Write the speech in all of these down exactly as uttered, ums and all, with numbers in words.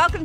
welcome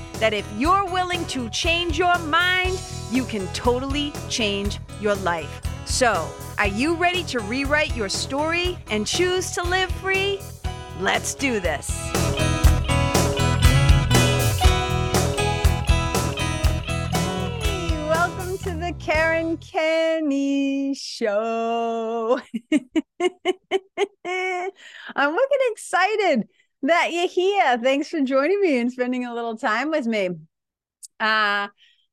that if you're willing to change your mind, you can totally change your life. So, are you ready to rewrite your story and choose to live free? Let's do this. Hey, welcome to the Karen Kenney Show. I'm looking excited that you're here. Thanks for joining me and spending a little time with me. Uh,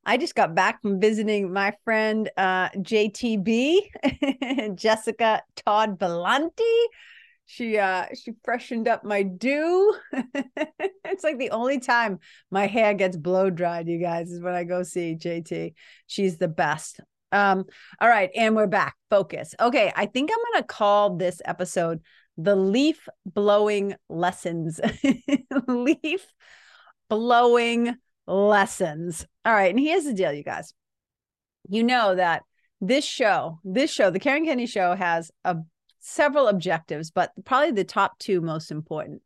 I just got back from visiting my friend uh, J T B, Jessica Todd-Balanti. She uh, she freshened up my do. It's like the only time my hair gets blow dried, you guys, is when I go see J T. She's the best. Um, all right, and we're back. Focus. Okay, I think I'm going to call this episode The Leaf Blowing Lessons. Leaf Blowing Lessons. All right, and here's the deal, you guys. You know that this show, this show, The Karen Kenney Show, has a several objectives, but probably the top two most important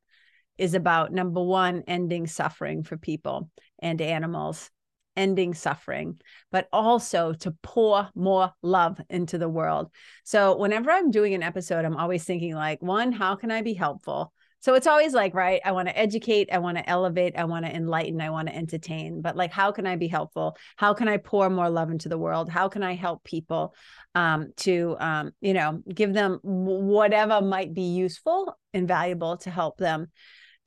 is about, number one, ending suffering for people and animals, ending suffering, but also to pour more love into the world. So whenever I'm doing an episode, I'm always thinking like, one, how can I be helpful? So it's always like, right, I want to educate, I want to elevate, I want to enlighten, I want to entertain, but like, how can I be helpful? How can I pour more love into the world? How can I help people um, to, um, you know, give them whatever might be useful and valuable to help them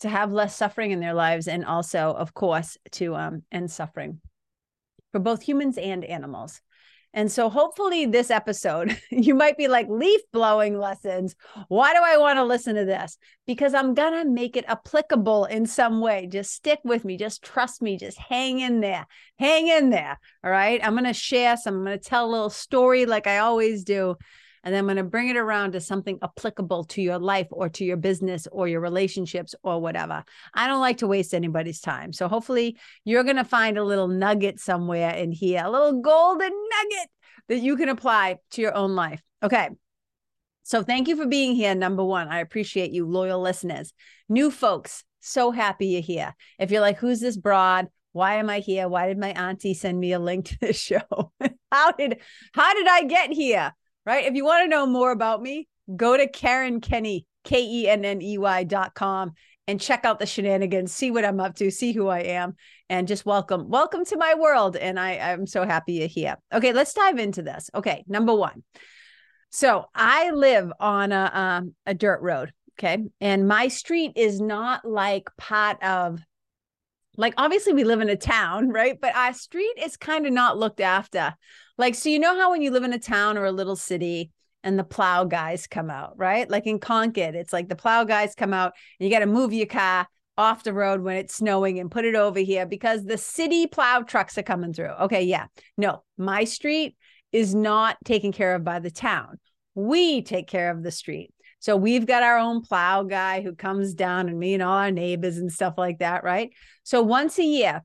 to have less suffering in their lives, and also, of course, to um, end suffering for both humans and animals. And so hopefully this episode, you might be like, leaf blowing lessons. Why do I want to listen to this? Because I'm going to make it applicable in some way. Just stick with me. Just trust me. Just hang in there. Hang in there. All right. I'm going to share some. I'm going to tell a little story like I always do. And then I'm going to bring it around to something applicable to your life or to your business or your relationships or whatever. I don't like to waste anybody's time. So hopefully you're going to find a little nugget somewhere in here, a little golden nugget that you can apply to your own life. Okay. So thank you for being here. Number one, I appreciate you, loyal listeners, new folks. So happy you're here. If you're like, who's this broad? Why am I here? Why did my auntie send me a link to this show? How did, how did I get here? Right? If you want to know more about me, go to Karen Kenney, K E N N E Y dot com, and check out the shenanigans, see what I'm up to, see who I am, and just welcome. Welcome to my world. And I, I'm so happy you're here. Okay, let's dive into this. Okay, number one. So I live on a, um, a dirt road, okay? And my street is not like part of, like, obviously we live in a town, right? But our street is kind of not looked after. Like, so you know how when you live in a town or a little city and the plow guys come out, right? Like in Concord, it's like the plow guys come out and you got to move your car off the road when it's snowing and put it over here because the city plow trucks are coming through. Okay, yeah. No, my street is not taken care of by the town. We take care of the street. So we've got our own plow guy who comes down, and me and all our neighbors and stuff like that, right? So once a year,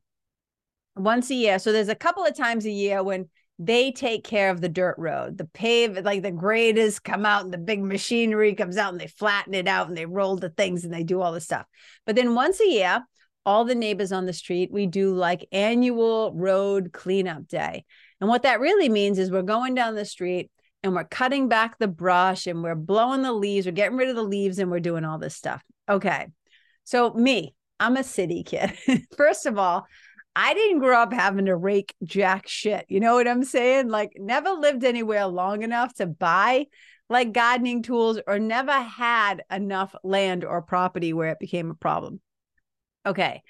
once a year. So there's a couple of times a year when they take care of the dirt road, the pave, like the graders come out and the big machinery comes out and they flatten it out and they roll the things and they do all the stuff. But then once a year, all the neighbors on the street, we do like annual road cleanup day. And what that really means is we're going down the street and we're cutting back the brush and we're blowing the leaves, we're getting rid of the leaves, and we're doing all this stuff. Okay. So me, I'm a city kid. First of all, I didn't grow up having to rake jack shit. You know what I'm saying? Like, never lived anywhere long enough to buy like gardening tools, or never had enough land or property where it became a problem. Okay.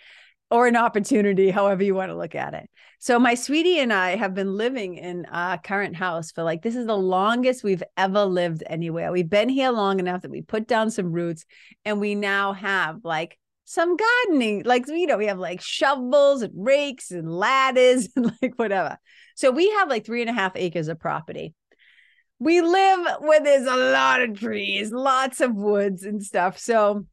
Or an opportunity, however you want to look at it. So my sweetie and I have been living in our current house for like, this is the longest we've ever lived anywhere. We've been here long enough that we put down some roots, and we now have like some gardening. Like, you know, we have like shovels and rakes and ladders and like whatever. So we have like three and a half acres of property. We live where there's a lot of trees, lots of woods and stuff. So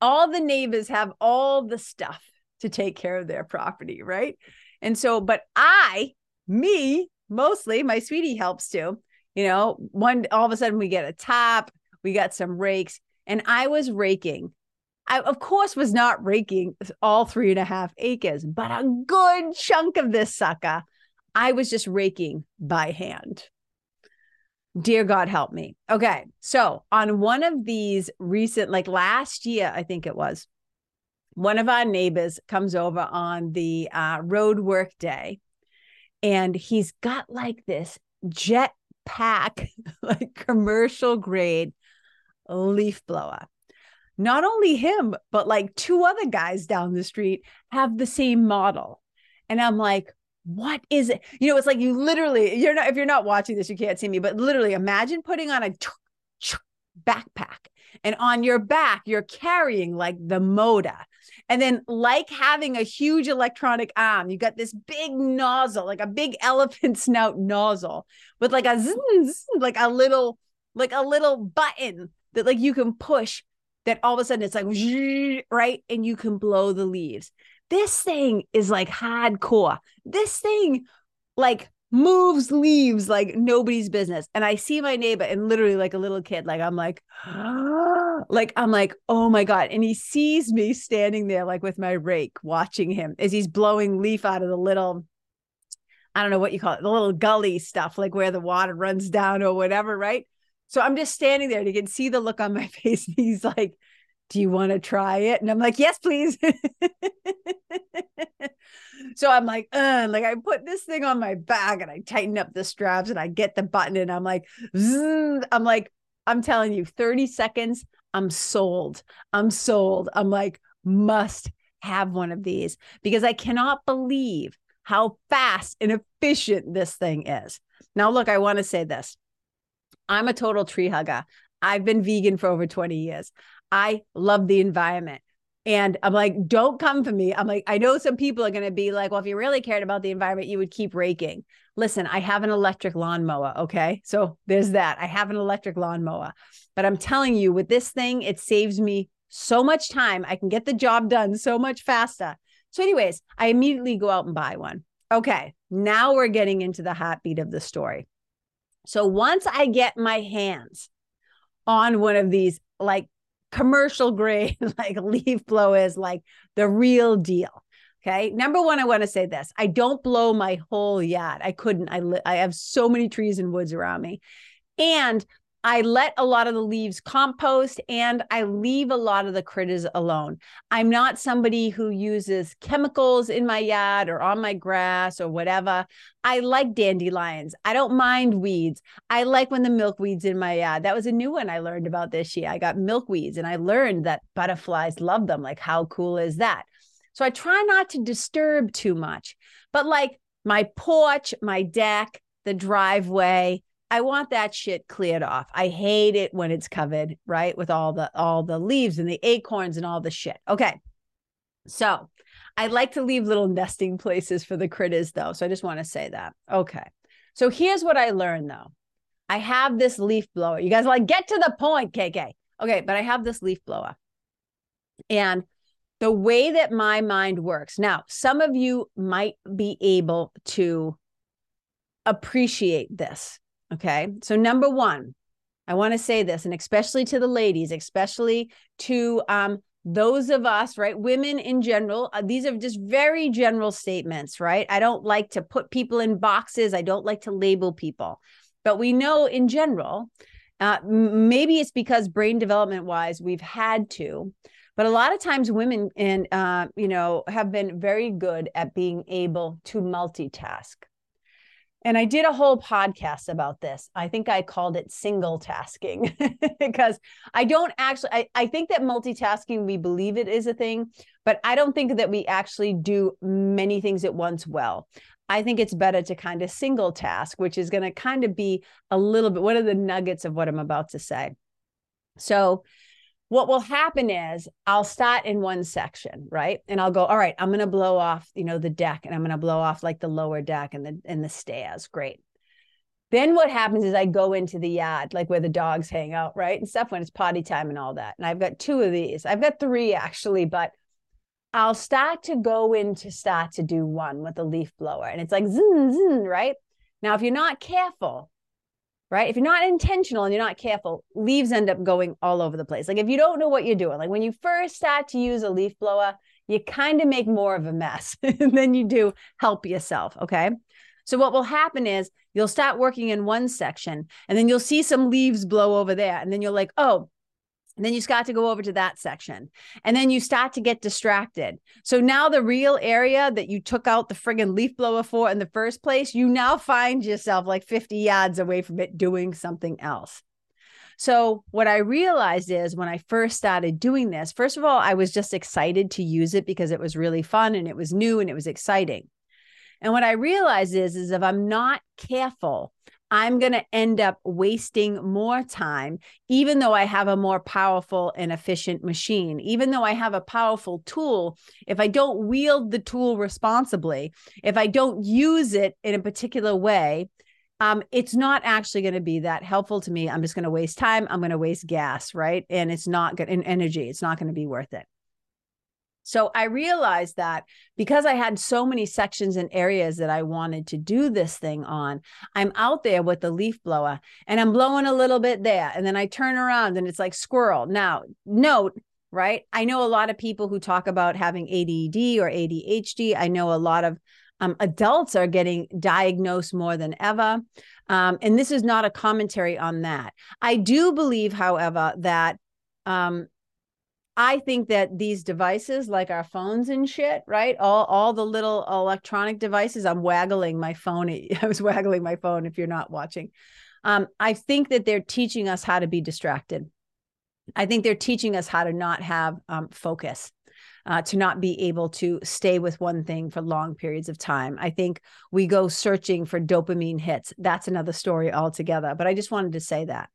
all the neighbors have all the stuff to take care of their property, right? And so, but I, me, mostly, my sweetie helps too. You know, one, all of a sudden we get a top, we got some rakes, and I was raking. I, of course, was not raking all three and a half acres, but a good chunk of this sucker, I was just raking by hand. Dear God, help me. Okay, so on one of these recent, like last year, I think it was, one of our neighbors comes over on the uh, road work day, and he's got like this jet pack, like commercial grade leaf blower. Not only him, but like two other guys down the street have the same model. And I'm like, what is it? You know, it's like you literally, you're not, if you're not watching this, you can't see me, but literally imagine putting on a backpack, and on your back, you're carrying like the motor. And then like having a huge electronic arm, you got this big nozzle, like a big elephant snout nozzle with like a, zzz, zzz, like a little, like a little button that like you can push that all of a sudden it's like, right? And you can blow the leaves. This thing is like hardcore. This thing like moves leaves like nobody's business. And I see my neighbor and literally like a little kid, like I'm like, like, I'm like, oh my God. And he sees me standing there like with my rake watching him as he's blowing leaf out of the little, I don't know what you call it, the little gully stuff, like where the water runs down or whatever, right? So I'm just standing there and you can see the look on my face. He's like, do you want to try it? And I'm like, yes, please. So I'm like, uh, like I put this thing on my back and I tighten up the straps and I get the button and I'm like, zzz. I'm like, I'm telling you, thirty seconds, I'm sold. I'm sold. I'm like, must have one of these because I cannot believe how fast and efficient this thing is. Now, look, I want to say this. I'm a total tree hugger. I've been vegan for over twenty years. I love the environment. And I'm like, don't come for me. I'm like, I know some people are going to be like, well, if you really cared about the environment, you would keep raking. Listen, I have an electric lawnmower. Okay. So there's that. I have an electric lawnmower, but I'm telling you with this thing, it saves me so much time. I can get the job done so much faster. So anyways, I immediately go out and buy one. Okay. Now we're getting into the heartbeat of the story. So once I get my hands on one of these like commercial grade, like leaf blowers, like the real deal. Okay. Number one, I want to say this. I don't blow my whole yard. I couldn't. I li- I have so many trees and woods around me. And I let a lot of the leaves compost and I leave a lot of the critters alone. I'm not somebody who uses chemicals in my yard or on my grass or whatever. I like dandelions. I don't mind weeds. I like when the milkweed's in my yard. That was a new one I learned about this year. I got milkweeds and I learned that butterflies love them. Like, how cool is that? So I try not to disturb too much, but like my porch, my deck, the driveway, I want that shit cleared off. I hate it when it's covered, right? With all the all the leaves and the acorns and all the shit. Okay. So I like to leave little nesting places for the critters though. So I just want to say that. Okay. So here's what I learned though. I have this leaf blower. You guys are like, get to the point, K K. Okay. But I have this leaf blower. And the way that my mind works. Now, some of you might be able to appreciate this. Okay. So number one, I want to say this, and especially to the ladies, especially to um, those of us, right? Women in general, uh, these are just very general statements, right? I don't like to put people in boxes. I don't like to label people, but we know in general, uh, maybe it's because brain development wise, we've had to, but a lot of times women and, uh, you know, have been very good at being able to multitask. And I did a whole podcast about this. I think I called it single tasking because I don't actually, I, I think that multitasking, we believe it is a thing, but I don't think that we actually do many things at once well. I think it's better to kind of single task, which is going to kind of be a little bit, what are the nuggets of what I'm about to say? So what will happen is I'll start in one section, right? And I'll go, all right, I'm going to blow off, you know, the deck, and I'm going to blow off like the lower deck and the, and the stairs. Great. Then what happens is I go into the yard, like where the dogs hang out, right? And stuff when it's potty time and all that. And I've got two of these. I've got three actually, but I'll start to go in to start to do one with the leaf blower. And it's like, zin, zin, right? Now, if you're not careful, right? If you're not intentional and you're not careful, leaves end up going all over the place. Like if you don't know what you're doing, like when you first start to use a leaf blower, you kind of make more of a mess than you do help yourself, okay? So what will happen is you'll start working in one section and then you'll see some leaves blow over there. And then you're like, oh, and then you start to go over to that section and then you start to get distracted. So now the real area that you took out the friggin' leaf blower for in the first place, you now find yourself like fifty yards away from it doing something else. So what I realized is when I first started doing this, first of all, I was just excited to use it because it was really fun and it was new and it was exciting. And what I realized is, is if I'm not careful, I'm going to end up wasting more time, even though I have a more powerful and efficient machine, even though I have a powerful tool. If I don't wield the tool responsibly, if I don't use it in a particular way, um, it's not actually going to be that helpful to me. I'm just going to waste time. I'm going to waste gas, right? And it's not good in energy. It's not going to be worth it. So I realized that because I had so many sections and areas that I wanted to do this thing on, I'm out there with the leaf blower and I'm blowing a little bit there. And then I turn around and it's like squirrel. Now, note, right? I know a lot of people who talk about having A D D or A D H D. I know a lot of um, adults are getting diagnosed more than ever. Um, and this is not a commentary on that. I do believe, however, that, um, I think that these devices like our phones and shit, right? All all the little electronic devices, I'm waggling my phone. I was waggling my phone if you're not watching. Um, I think that they're teaching us how to be distracted. I think they're teaching us how to not have um, focus, uh, to not be able to stay with one thing for long periods of time. I think we go searching for dopamine hits. That's another story altogether, but I just wanted to say that.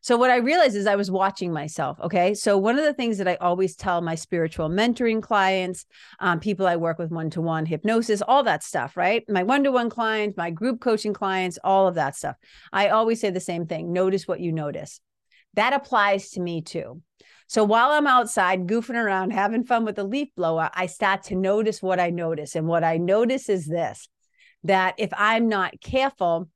So what I realized is I was watching myself, okay? So one of the things that I always tell my spiritual mentoring clients, um, people I work with one-to-one, hypnosis, all that stuff, right? My one-to-one clients, my group coaching clients, all of that stuff. I always say the same thing, notice what you notice. That applies to me too. So while I'm outside goofing around, having fun with the leaf blower, I start to notice what I notice. And what I notice is this, that if I'm not careful,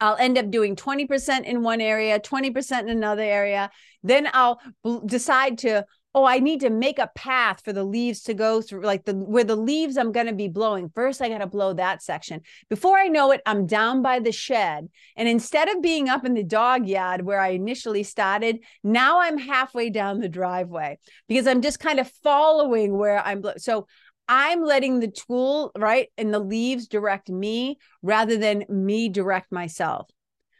I'll end up doing twenty percent in one area, twenty percent in another area. Then I'll bl- decide to, oh, I need to make a path for the leaves to go through, like the where the leaves I'm going to be blowing. First, I got to blow that section. Before I know it, I'm down by the shed. And instead of being up in the dog yard where I initially started, now I'm halfway down the driveway because I'm just kind of following where I'm blowing. So I'm letting the tool, right, and the leaves direct me rather than me direct myself.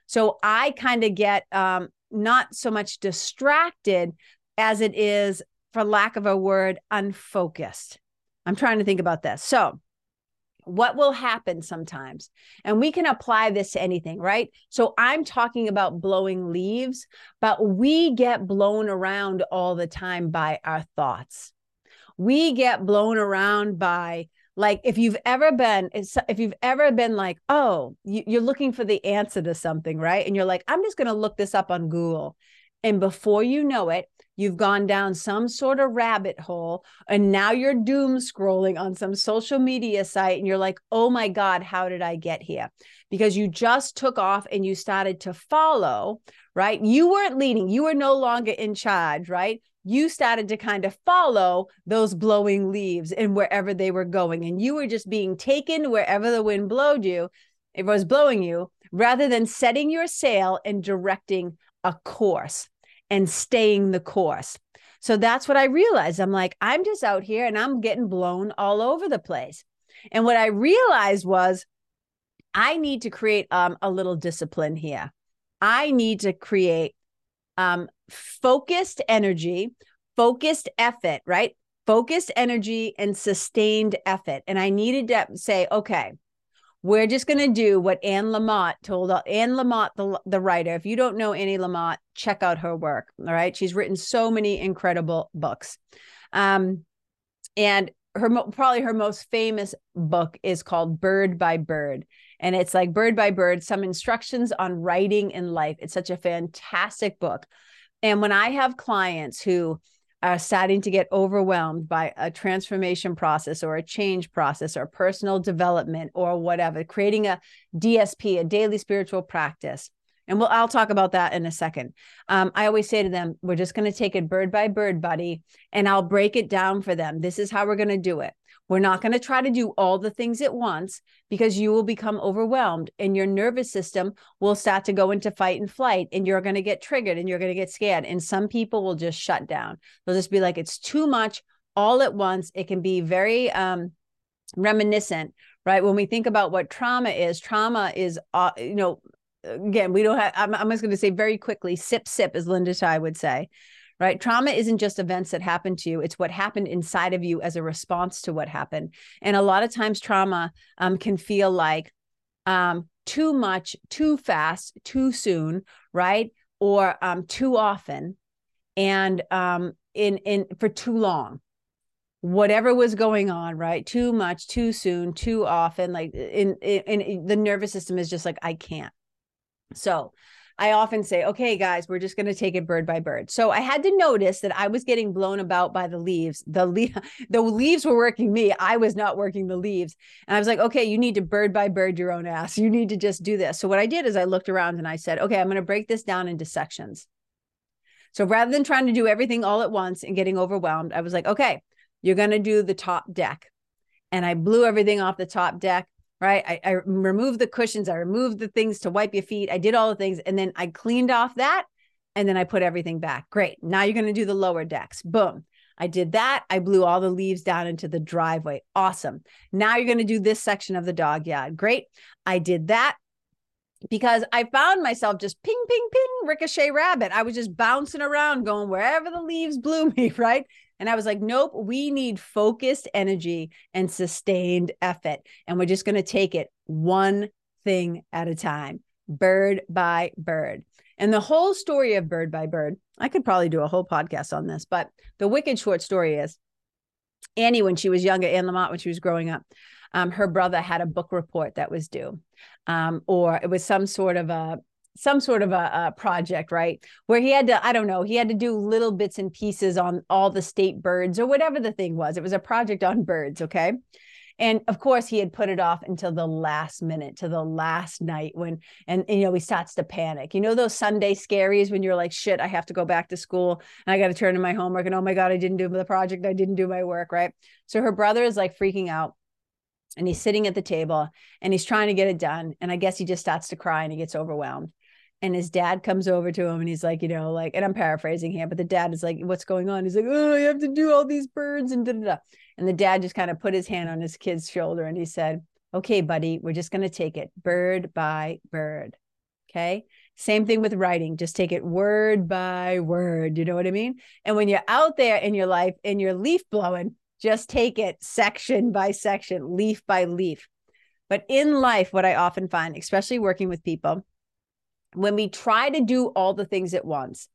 So I kind of get um, not so much distracted as it is, for lack of a word, unfocused. I'm trying to think about this. So what will happen sometimes? And we can apply this to anything, right? So I'm talking about blowing leaves, but we get blown around all the time by our thoughts. We get blown around by, like, if you've ever been, if you've ever been like, oh, you're looking for the answer to something, right? And you're like, I'm just going to look this up on Google. And before you know it, you've gone down some sort of rabbit hole and now you're doom scrolling on some social media site and you're like, oh my God, how did I get here? Because you just took off and you started to follow, right? You weren't leading. You were no longer in charge, right? You started to kind of follow those blowing leaves and wherever they were going. And you were just being taken wherever the wind blowed you, it was blowing you, rather than setting your sail and directing a course and staying the course. So that's what I realized. I'm like, I'm just out here and I'm getting blown all over the place. And what I realized was I need to create um, a little discipline here. I need to create um, focused energy, focused effort, right? Focused energy and sustained effort. And I needed to say, okay, We're just going to do what Anne Lamott told Anne Lamott, the, the writer. If you don't know Annie Lamott, check out her work. All right. She's written so many incredible books. Um, and her, probably her most famous book is called Bird by Bird. And it's like Bird by Bird, Some Instructions on Writing in Life. It's such a fantastic book. And when I have clients who are starting to get overwhelmed by a transformation process or a change process or personal development or whatever, creating a D S P, a daily spiritual practice. And we'll, I'll talk about that in a second. Um, I always say to them, we're just going to take it bird by bird, buddy, and I'll break it down for them. This is how we're going to do it. We're not going to try to do all the things at once because you will become overwhelmed and your nervous system will start to go into fight and flight and you're going to get triggered and you're going to get scared. And some people will just shut down. They'll just be like, it's too much all at once. It can be very um, reminiscent, right? When we think about what trauma is, trauma is, uh, you know, again, we don't have, I'm, I'm just going to say very quickly, sip, sip, as Linda Chai would say. Right? Trauma isn't just events that happen to you. It's what happened inside of you as a response to what happened. And a lot of times trauma um, can feel like um, too much, too fast, too soon, right? Or um, too often and um, in in for too long. Whatever was going on, right? Too much, too soon, too often. Like in, in, in the nervous system is just like, I can't. So I often say, okay, guys, we're just going to take it bird by bird. So I had to notice that I was getting blown about by the leaves. The, le- the leaves were working me. I was not working the leaves. And I was like, okay, you need to bird by bird your own ass. You need to just do this. So what I did is I looked around and I said, okay, I'm going to break this down into sections. So rather than trying to do everything all at once and getting overwhelmed, I was like, okay, you're going to do the top deck. And I blew everything off the top deck. Right. I, I removed the cushions. I removed the things to wipe your feet. I did all the things. And then I cleaned off that. And then I put everything back. Great. Now you're going to do the lower decks. Boom. I did that. I blew all the leaves down into the driveway. Awesome. Now you're going to do this section of the dog yard. Great. I did that because I found myself just ping, ping, ping, ricochet rabbit. I was just bouncing around going wherever the leaves blew me. Right. And I was like, nope, we need focused energy and sustained effort. And we're just going to take it one thing at a time, bird by bird. And the whole story of Bird by Bird, I could probably do a whole podcast on this, but the wicked short story is Annie, when she was younger, Anne Lamott, when she was growing up, um, her brother had a book report that was due, um, or it was some sort of a some sort of a, a project, right? Where he had to, I don't know, he had to do little bits and pieces on all the state birds or whatever the thing was. It was a project on birds. Okay. And of course he had put it off until the last minute, to the last night when, and, and you know, he starts to panic, you know, those Sunday scaries when you're like, shit, I have to go back to school and I got to turn in my homework and, oh my God, I didn't do the project. I didn't do my work. Right. So her brother is like freaking out. And he's sitting at the table and he's trying to get it done. And I guess he just starts to cry and he gets overwhelmed. And his dad comes over to him and he's like, you know, like, and I'm paraphrasing here, but the dad is like, what's going on? He's like, oh, I have to do all these birds and da da da. And the dad just kind of put his hand on his kid's shoulder and he said, okay, buddy, we're just going to take it bird by bird. Okay. Same thing with writing. Just take it word by word. You know what I mean? And when you're out there in your life and you're leaf blowing, just take it section by section, leaf by leaf. But in life, what I often find, especially working with people, when we try to do all the things at once,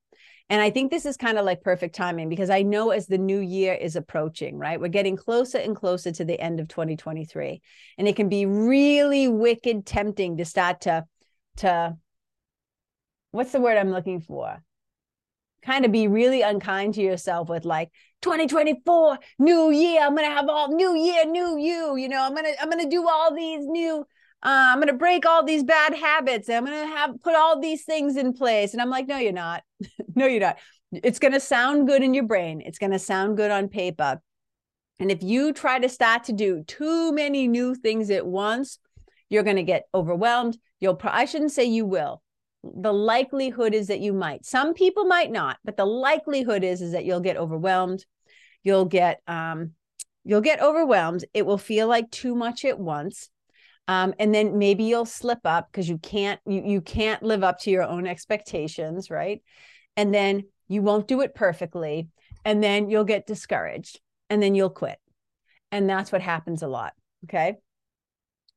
and I think this is kind of like perfect timing because I know as the new year is approaching, right? We're getting closer and closer to the end of twenty twenty-three. And it can be really wicked tempting to start to, to what's the word I'm looking for? Kind of be really unkind to yourself with like twenty twenty-four, new year, I'm going to have all new year, new you, you know, I'm going to, I'm going to do all these new, uh, I'm going to break all these bad habits. I'm going to have put all these things in place. And I'm like, no, you're not. No, you're not. It's going to sound good in your brain. It's going to sound good on paper. And if you try to start to do too many new things at once, you're going to get overwhelmed. You'll pro- I shouldn't say you will. The likelihood is that you might. Some people might not, but the likelihood is, is that you'll get overwhelmed. You'll get, um, you'll get overwhelmed. It will feel like too much at once. Um, and then maybe you'll slip up because you can't, you, you can't live up to your own expectations. Right. And then you won't do it perfectly. And then you'll get discouraged and then you'll quit. And that's what happens a lot. Okay.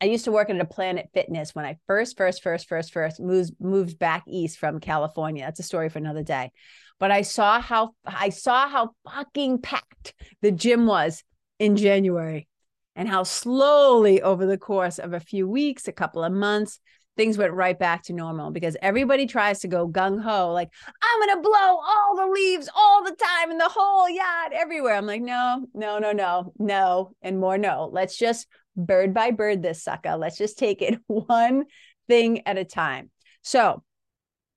I used to work at a Planet Fitness when I first, first, first, first, first moved, moved back east from California. That's a story for another day. But I saw how I saw how fucking packed the gym was in January, and how slowly over the course of a few weeks, a couple of months, things went right back to normal, because everybody tries to go gung-ho, like, I'm going to blow all the leaves all the time in the whole yard everywhere. I'm like, no, no, no, no, no, and more no. Let's just bird by bird this sucker. Let's just take it one thing at a time. So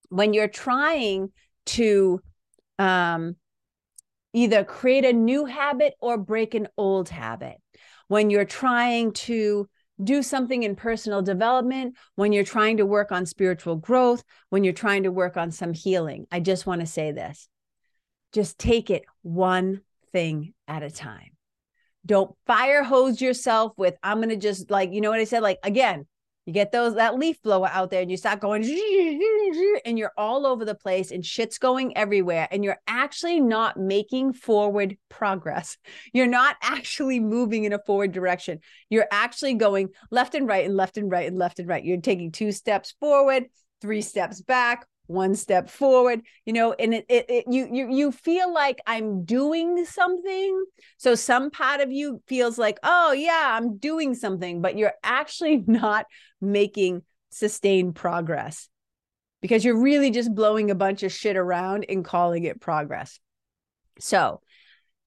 when you're trying to um, either create a new habit or break an old habit, when you're trying to do something in personal development, when you're trying to work on spiritual growth, when you're trying to work on some healing, I just want to say this. Just take it one thing at a time. Don't fire hose yourself with, I'm going to just like, you know what I said? Like, again, you get those, that leaf blower out there and you start going and you're all over the place and shit's going everywhere. And you're actually not making forward progress. You're not actually moving in a forward direction. You're actually going left and right and left and right and left and right. You're taking two steps forward, three steps back, one step forward, you know, and it, it, it you, you, you feel like I'm doing something. So some part of you feels like, oh yeah, I'm doing something, but you're actually not making sustained progress, because you're really just blowing a bunch of shit around and calling it progress. So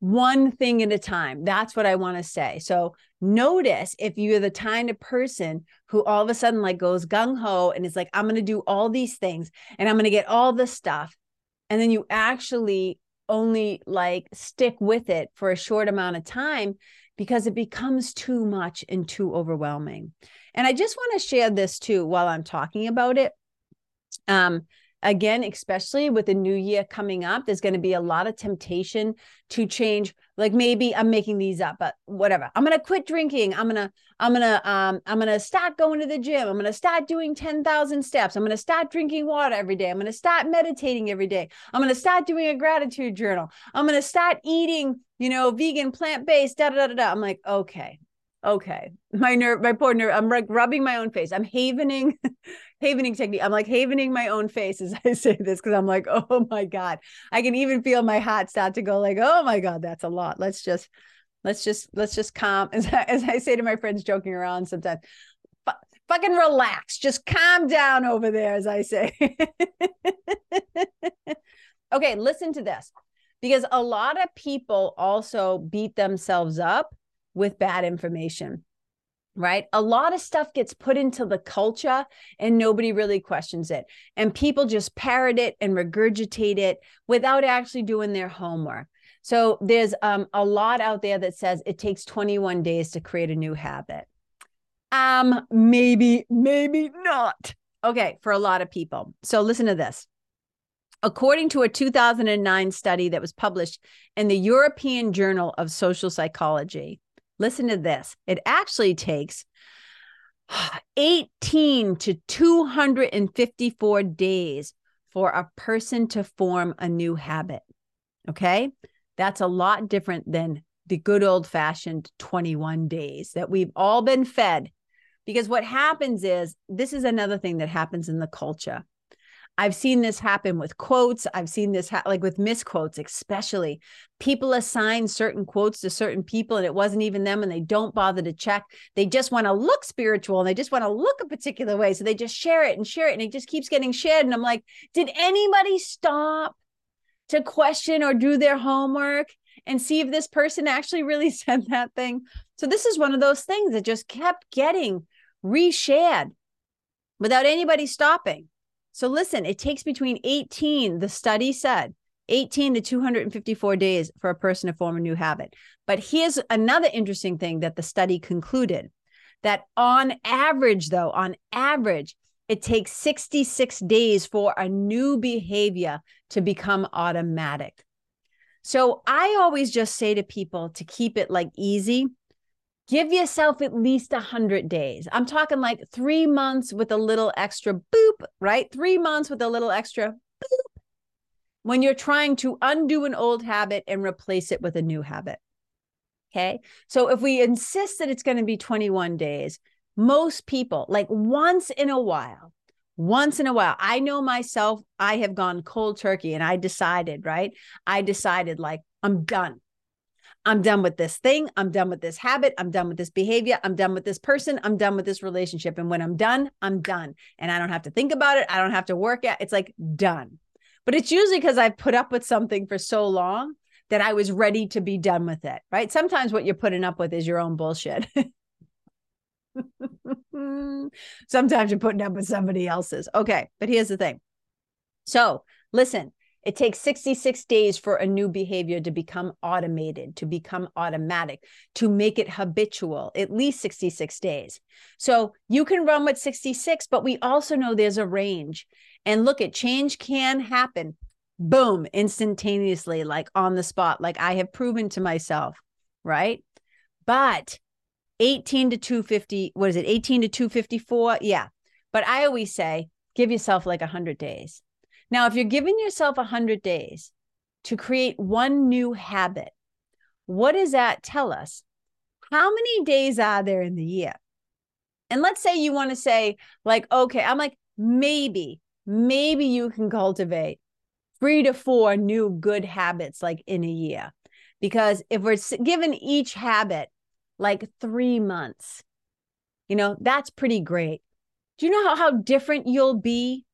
one thing at a time. That's what I want to say. So notice if you're the kind of person who all of a sudden like goes gung-ho and is like, I'm going to do all these things and I'm going to get all this stuff. And then you actually only like stick with it for a short amount of time because it becomes too much and too overwhelming. And I just want to share this too while I'm talking about it. Um, Again, especially with the new year coming up, there's going to be a lot of temptation to change. Like maybe I'm making these up, but whatever. I'm going to quit drinking. I'm going to, I'm going to, um, I'm going to start going to the gym. I'm going to start doing ten thousand steps. I'm going to start drinking water every day. I'm going to start meditating every day. I'm going to start doing a gratitude journal. I'm going to start eating, you know, vegan, plant-based, da, da, da, da. I'm like, okay. Okay, my nerve, my poor nerve, I'm like rubbing my own face. I'm havening, havening technique. I'm like havening my own face as I say this, because I'm like, oh my God, I can even feel my heart start to go like, oh my God, that's a lot. Let's just, let's just, let's just calm. As I, as I say to my friends joking around sometimes, F- fucking relax, just calm down over there, as I say. Okay, listen to this, because a lot of people also beat themselves up with bad information, right? A lot of stuff gets put into the culture and nobody really questions it. And people just parrot it and regurgitate it without actually doing their homework. So there's um, a lot out there that says it takes twenty-one days to create a new habit. Um, maybe, maybe not. Okay, for a lot of people. So listen to this. According to a two thousand nine study that was published in the European Journal of Social Psychology, listen to this. It actually takes eighteen to two hundred fifty-four days for a person to form a new habit. Okay? That's a lot different than the good old-fashioned twenty-one days that we've all been fed. Because what happens is, this is another thing that happens in the culture. I've seen this happen with quotes. I've seen this ha- like with misquotes, especially. People assign certain quotes to certain people and it wasn't even them, and they don't bother to check. They just want to look spiritual and they just want to look a particular way. So they just share it and share it and it just keeps getting shared. And I'm like, did anybody stop to question or do their homework and see if this person actually really said that thing? So this is one of those things that just kept getting reshared without anybody stopping. So listen, it takes between eighteen, the study said, eighteen to two hundred fifty-four days for a person to form a new habit. But here's another interesting thing that the study concluded, that on average, though, on average, it takes sixty-six days for a new behavior to become automatic. So I always just say to people to keep it like easy. Give yourself at least one hundred days. I'm talking like three months with a little extra boop, right? Three months with a little extra boop when you're trying to undo an old habit and replace it with a new habit, okay? So if we insist that it's going to be twenty-one days, most people, like once in a while, once in a while, I know myself, I have gone cold turkey and I decided, right? I decided like, I'm done. I'm done with this thing. I'm done with this habit. I'm done with this behavior. I'm done with this person. I'm done with this relationship. And when I'm done, I'm done. And I don't have to think about it. I don't have to work at it. It's like done. But it's usually because I've put up with something for so long that I was ready to be done with it, right? Sometimes what you're putting up with is your own bullshit. Sometimes you're putting up with somebody else's. Okay, but here's the thing. So listen, it takes sixty-six days for a new behavior to become automated, to become automatic, to make it habitual, at least sixty-six days. So you can run with sixty-six, but we also know there's a range. And look at change can happen, boom, instantaneously, like on the spot, like I have proven to myself, right? But eighteen to two fifty, what is it? eighteen to two fifty-four. Yeah. But I always say, give yourself like one hundred days. Now, if you're giving yourself one hundred days to create one new habit, what does that tell us? How many days are there in the year? And let's say you want to say like, okay, I'm like, maybe, maybe you can cultivate three to four new good habits like in a year. Because if we're given each habit like three months, you know, that's pretty great. Do you know how, how different you'll be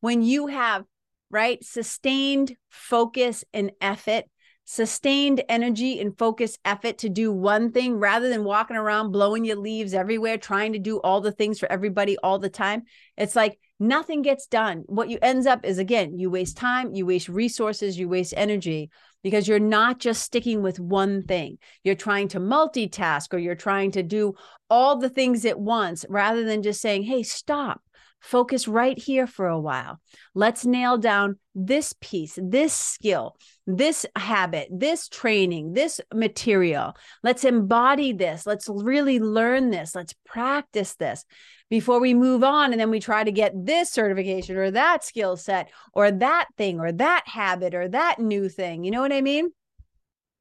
when you have, right, sustained focus and effort, sustained energy and focus effort to do one thing rather than walking around blowing your leaves everywhere, trying to do all the things for everybody all the time? It's like nothing gets done. What you ends up is, again, you waste time, you waste resources, you waste energy because you're not just sticking with one thing. You're trying to multitask or you're trying to do all the things at once rather than just saying, hey, stop. Focus right here for a while. Let's nail down this piece, this skill, this habit, this training, this material. Let's embody this. Let's really learn this. Let's practice this before we move on. And then we try to get this certification or that skill set or that thing or that habit or that new thing. You know what I mean?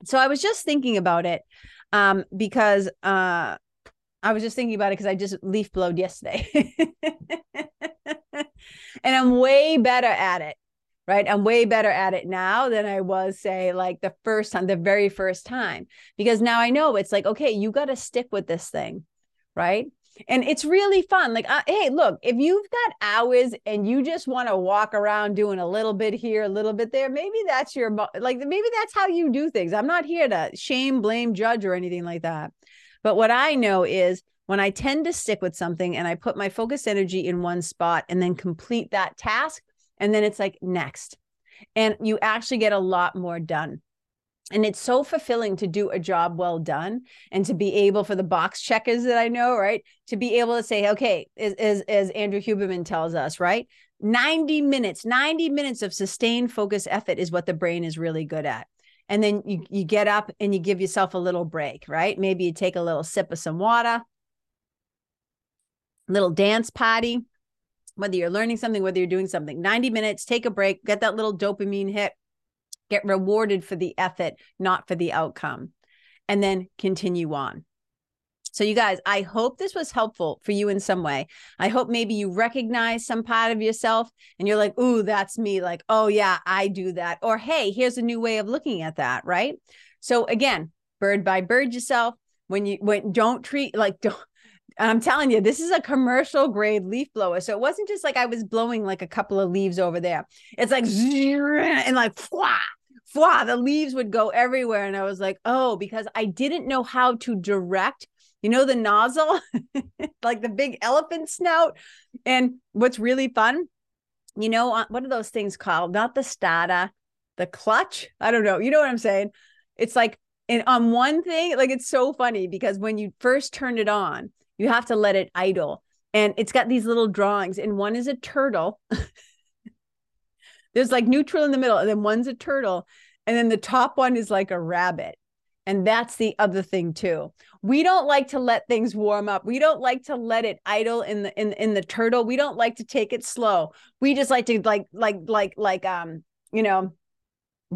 So I was just thinking about it um, because uh, I was just thinking about it because I just leaf blowed yesterday. And I'm way better at it, right? I'm way better at it now than I was, say, like the first time, the very first time, because now I know it's like, okay, you got to stick with this thing, right? And it's really fun. Like, uh, hey, look, if you've got hours and you just want to walk around doing a little bit here, a little bit there, maybe that's your, like, maybe that's how you do things. I'm not here to shame, blame, judge, or anything like that. But what I know is, when I tend to stick with something and I put my focus energy in one spot and then complete that task, and then it's like next, and you actually get a lot more done. And it's so fulfilling to do a job well done and to be able, for the box checkers that I know, right, to be able to say, okay, as, as, as Andrew Huberman tells us, right, ninety minutes, ninety minutes of sustained focus effort is what the brain is really good at. And then you, you get up and you give yourself a little break, right? Maybe you take a little sip of some water, little dance party, whether you're learning something, whether you're doing something, ninety minutes, take a break, get that little dopamine hit, get rewarded for the effort, not for the outcome, and then continue on. So you guys, I hope this was helpful for you in some way. I hope maybe you recognize some part of yourself and you're like, ooh, that's me. Like, oh yeah, I do that. Or, hey, here's a new way of looking at that, right? So again, bird by bird yourself. When you, when don't treat, like, don't, I'm telling you, this is a commercial grade leaf blower. So it wasn't just like I was blowing like a couple of leaves over there. It's like, and like, fwa, fwa, the leaves would go everywhere. And I was like, oh, because I didn't know how to direct, you know, the nozzle, like the big elephant snout. And what's really fun, you know, what are those things called? Not the starter, the clutch. I don't know. You know what I'm saying? It's like, and on one thing, like, it's so funny because when you first turn it on, you have to let it idle. And it's got these little drawings. And one is a turtle. There's like neutral in the middle. And then one's a turtle. And then the top one is like a rabbit. And that's the other thing too. We don't like to let things warm up. We don't like to let it idle in the in, in the turtle. We don't like to take it slow. We just like to like, like, like, like, um, you know,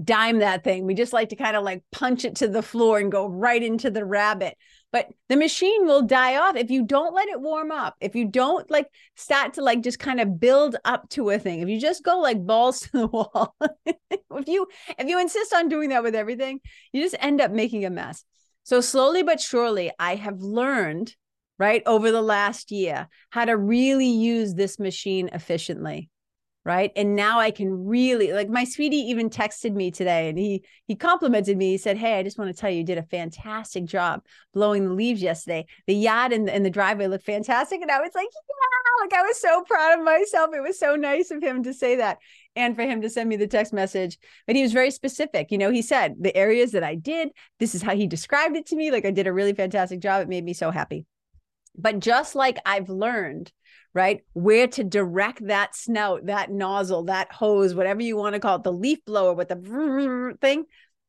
dime that thing. We just like to kind of like punch it to the floor and go right into the rabbit. But the machine will die off if you don't let it warm up. If you don't like start to like just kind of build up to a thing. If you just go like balls to the wall, if you if you insist on doing that with everything, you just end up making a mess. So slowly but surely, I have learned, right, over the last year, how to really use this machine efficiently. Right. And now I can really, like, my sweetie even texted me today and he he complimented me. He said, "Hey, I just want to tell you, you did a fantastic job blowing the leaves yesterday. The yard and the, and the driveway looked fantastic." And I was like, yeah, like I was so proud of myself. It was so nice of him to say that and for him to send me the text message. But he was very specific. You know, he said the areas that I did, this is how he described it to me. Like, I did a really fantastic job. It made me so happy. But just like I've learned, right, where to direct that snout, that nozzle, that hose, whatever you want to call it, the leaf blower with the thing,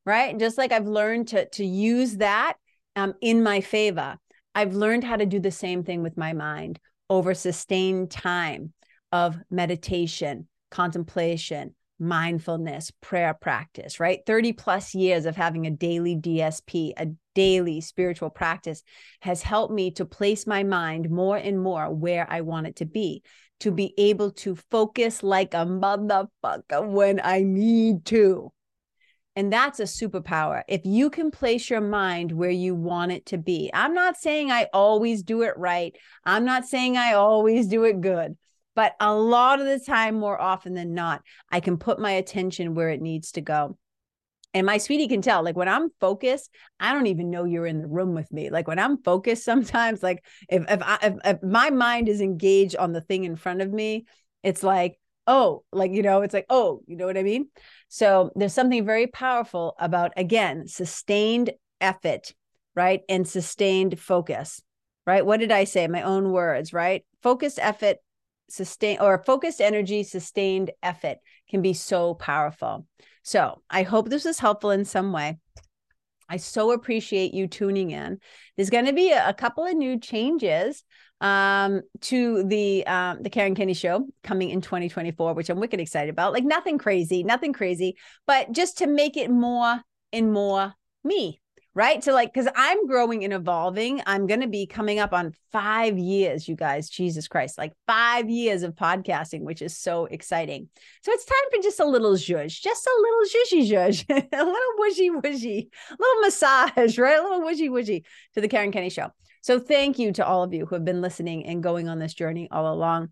right? And just like I've learned to, to use that um, in my favor, I've learned how to do the same thing with my mind over sustained time of meditation, contemplation, mindfulness, prayer practice, right? thirty plus years of having a daily D S P, a daily spiritual practice has helped me to place my mind more and more where I want it to be, to be able to focus like a motherfucker when I need to. And that's a superpower. If you can place your mind where you want it to be. I'm not saying I always do it right. I'm not saying I always do it good. But a lot of the time, more often than not, I can put my attention where it needs to go. And my sweetie can tell, like, when I'm focused, I don't even know you're in the room with me. Like, when I'm focused sometimes, like if if, I, if, if my mind is engaged on the thing in front of me, it's like, oh, like, you know, it's like, oh, you know what I mean? So there's something very powerful about, again, sustained effort, right? And sustained focus, right? What did I say? My own words, right? Focused effort. Sustain or focused energy, sustained effort can be so powerful. So I hope this was helpful in some way. I so appreciate you tuning in. There's going to be a, a couple of new changes um, to the um, the Karen Kenney Show coming in twenty twenty-four, which I'm wicked excited about. Like nothing crazy, nothing crazy, but just to make it more and more me. Right? So like, because I'm growing and evolving, I'm going to be coming up on five years, you guys, Jesus Christ, like five years of podcasting, which is so exciting. So it's time for just a little zhuzh, just a little zhuzhy zhuzh, a little woozy woozy, a little massage, right? A little woozy woozy to the Karen Kenney Show. So thank you to all of you who have been listening and going on this journey all along.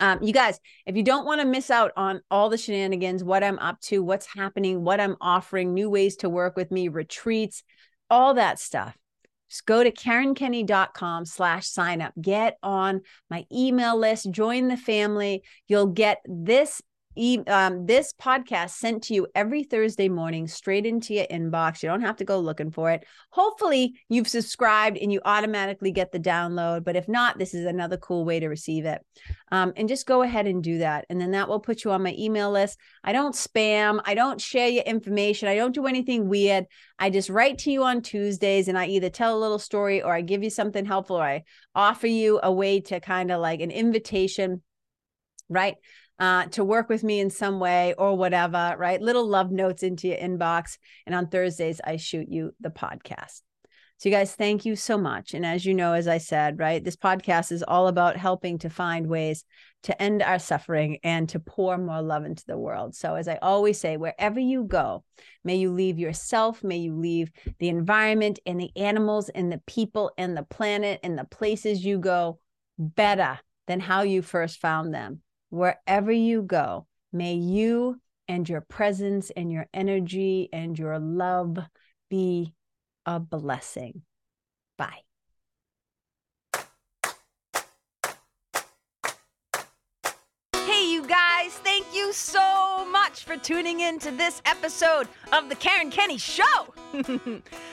Um, you guys, if you don't want to miss out on all the shenanigans, what I'm up to, what's happening, what I'm offering, new ways to work with me, retreats, all that stuff, just go to karen kenney dot com slash sign up. Get on my email list, join the family. You'll get this e- um, this podcast sent to you every Thursday morning straight into your inbox. You don't have to go looking for it. Hopefully you've subscribed and you automatically get the download. But if not, this is another cool way to receive it. Um, and just go ahead and do that. And then that will put you on my email list. I don't spam. I don't share your information. I don't do anything weird. I just write to you on Tuesdays and I either tell a little story or I give you something helpful or I offer you a way to kind of like an invitation, right? Uh, to work with me in some way or whatever, right? Little love notes into your inbox. And on Thursdays, I shoot you the podcast. So you guys, thank you so much. And as you know, as I said, right, this podcast is all about helping to find ways to end our suffering and to pour more love into the world. So as I always say, wherever you go, may you leave yourself, may you leave the environment and the animals and the people and the planet and the places you go better than how you first found them. Wherever you go, may you and your presence and your energy and your love be a blessing. Bye. Hey, you guys, thank you so much for tuning in to this episode of The Karen Kenney Show.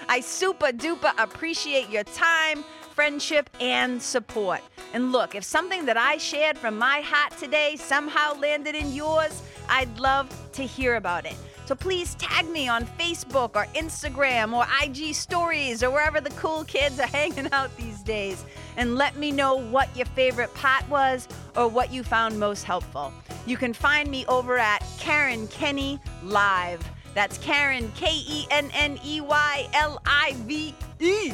I super duper appreciate your time, friendship, and support. And look, if something that I shared from my heart today somehow landed in yours, I'd love to hear about it. So please tag me on Facebook or Instagram or I G stories or wherever the cool kids are hanging out these days. And let me know what your favorite part was or what you found most helpful. You can find me over at Karen Kenney Live. That's Karen, K E N N E Y L I V E.